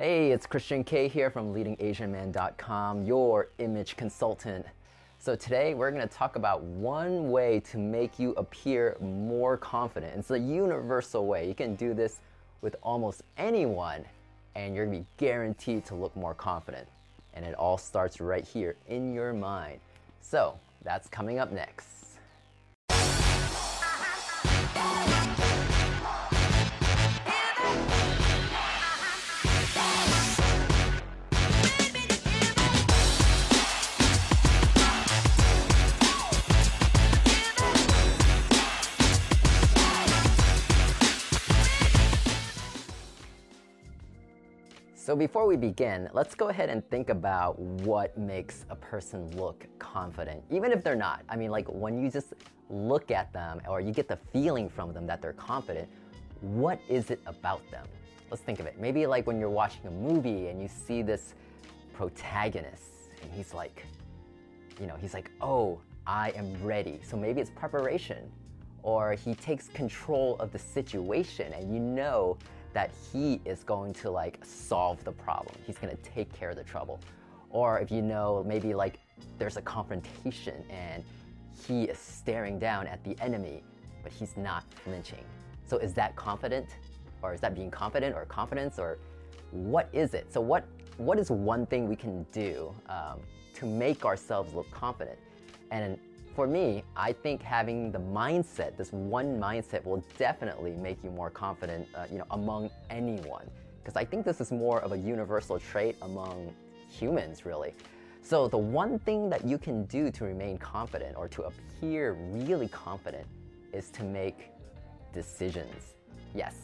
Hey, it's Christian Kay here from LeadingAsianMan.com, your image consultant. So today we're going to talk about one way to make you appear more confident. It's a universal way. You can do this with almost anyone and you're going to be guaranteed to look more confident. And it all starts right here in your mind. So that's coming up next. So before we begin, let's go ahead and think about what makes a person look confident, even if they're not. I mean, like when you just look at them or you get the feeling from them that they're confident, what is it about them? Let's think of it. Maybe like when you're watching a movie and you see this protagonist and he's like, oh, I am ready. So maybe it's preparation, or he takes control of the situation and you know that he is going to like solve the problem. He's going to take care of the trouble. Or if you know, maybe like there's a confrontation and he is staring down at the enemy, but he's not flinching. So is that confident? Or is that being confident or confidence? Or what is it? So what is one thing we can do to make ourselves look confident? And for me, I think having the mindset, this one mindset, will definitely make you more confident among anyone. Because I think this is more of a universal trait among humans, really. So the one thing that you can do to remain confident or to appear really confident is to make decisions. Yes,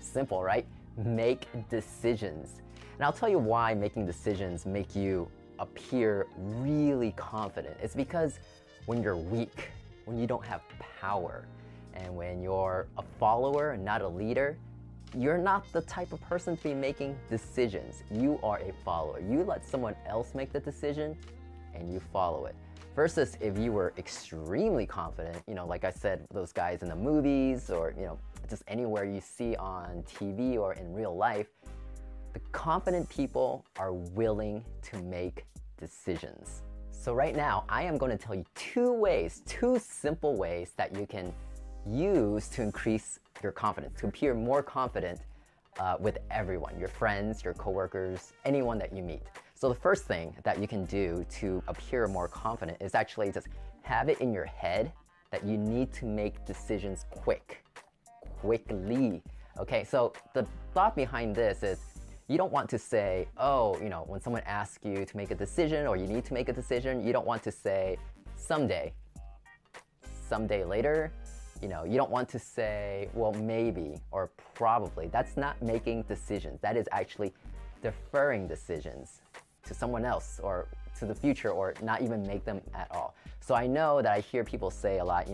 simple, right? Make decisions. And I'll tell you why making decisions make you appear really confident. It's because when you're weak, when you don't have power, and when you're a follower and not a leader, you're not the type of person to be making decisions. You are a follower. You let someone else make the decision and you follow it. Versus if you were extremely confident, like I said, those guys in the movies or, just anywhere you see on TV or in real life, the confident people are willing to make decisions. So right now, I am going to tell you two simple ways that you can use to increase your confidence, to appear more confident with everyone, your friends, your coworkers, anyone that you meet. So the first thing that you can do to appear more confident is actually just have it in your head that you need to make decisions quickly. Okay, so the thought behind this is, you don't want to say, when someone asks you to make a decision or you need to make a decision, you don't want to say someday later, you don't want to say, well, maybe or probably. That's not making decisions. That is actually deferring decisions to someone else or to the future, or not even make them at all. So I know that I hear people say a lot,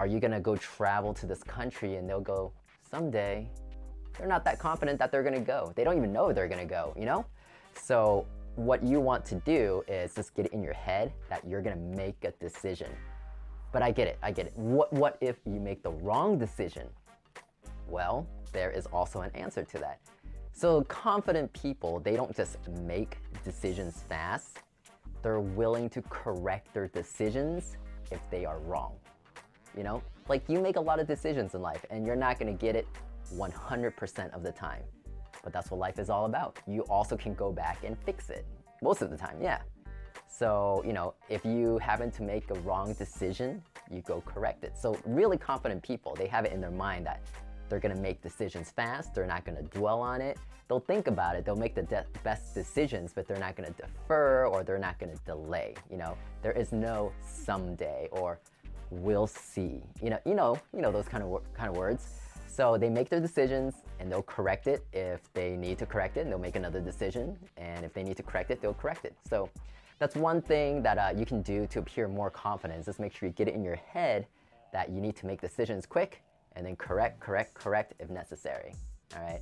are you going to go travel to this country? And they'll go, someday. They're not that confident that they're going to go. They don't even know they're going to go, So what you want to do is just get it in your head that you're going to make a decision. But I get it. What if you make the wrong decision? Well, there is also an answer to that. So confident people, they don't just make decisions fast. They're willing to correct their decisions if they are wrong. Like you make a lot of decisions in life and you're not going to get it 100% of the time. But that's what life is all about. You also can go back and fix it. Most of the time, yeah. So, if you happen to make a wrong decision, you go correct it. So really confident people, they have it in their mind that they're going to make decisions fast. They're not going to dwell on it. They'll think about it. They'll make the best decisions, but they're not going to defer or they're not going to delay. There is no someday or we'll see. Those kind of words. So they make their decisions and they'll correct it if they need to correct it, and they'll make another decision, and if they need to correct it, they'll correct it. So that's one thing that you can do to appear more confident, is just make sure you get it in your head that you need to make decisions quick and then correct if necessary. All right.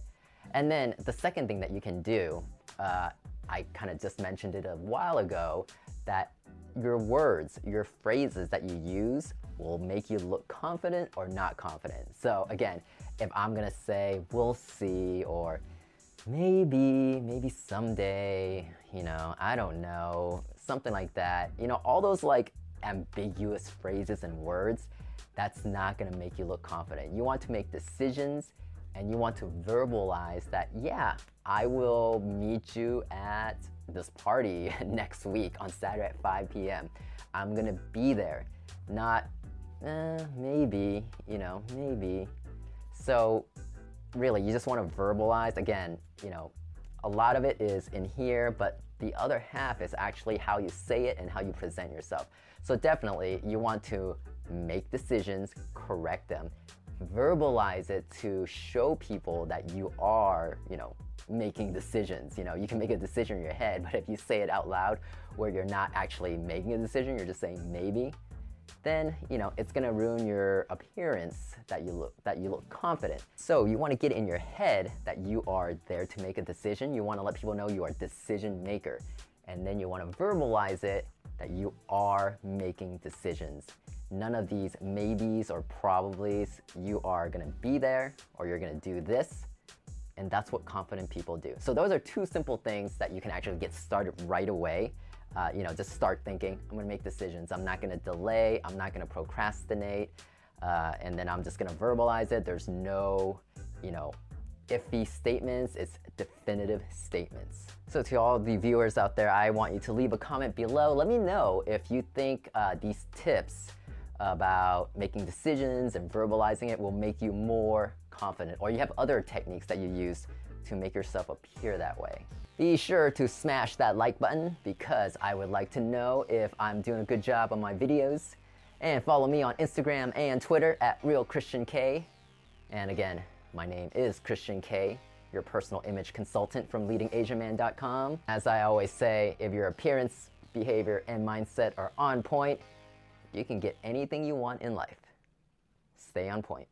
And then the second thing that you can do, I kind of just mentioned it a while ago, that your words, your phrases that you use will make you look confident or not confident. So again, if I'm going to say, we'll see, or maybe someday, you know, I don't know, something like that. You know, all those like ambiguous phrases and words, that's not gonna make you look confident. You want to make decisions and you want to verbalize that, yeah, I will meet you at this party next week on Saturday at 5 p.m. I'm gonna be there, not maybe, you know, maybe. So really, you just want to verbalize. Again, you know, a lot of it is in here, but the other half is actually how you say it and how you present yourself. So definitely, you want to make decisions, correct them, verbalize it to show people that you are, you know, making decisions. You know, you can make a decision in your head, but if you say it out loud where you're not actually making a decision, you're just saying maybe, then, you know, it's gonna ruin your appearance that you look confident. So you wanna get in your head that you are there to make a decision. You wanna let people know you are a decision maker. And then you wanna verbalize it that you are making decisions. None of these maybes or probablys. You are gonna be there or you're gonna do this. And that's what confident people do. So those are two simple things that you can actually get started right away. You know, just start thinking, I'm gonna make decisions. I'm not gonna delay, I'm not gonna procrastinate, and then I'm just gonna verbalize it. There's no, you know, iffy statements, it's definitive statements. So to all the viewers out there, I want you to leave a comment below. Let me know if you think these tips about making decisions and verbalizing it will make you more confident, or you have other techniques that you use to make yourself appear that way. Be sure to smash that like button because I would like to know if I'm doing a good job on my videos. And follow me on Instagram and Twitter at RealChristianK. And again, my name is Christian Kay, your personal image consultant from LeadingAsianMan.com. As I always say, if your appearance, behavior, and mindset are on point, you can get anything you want in life. Stay on point.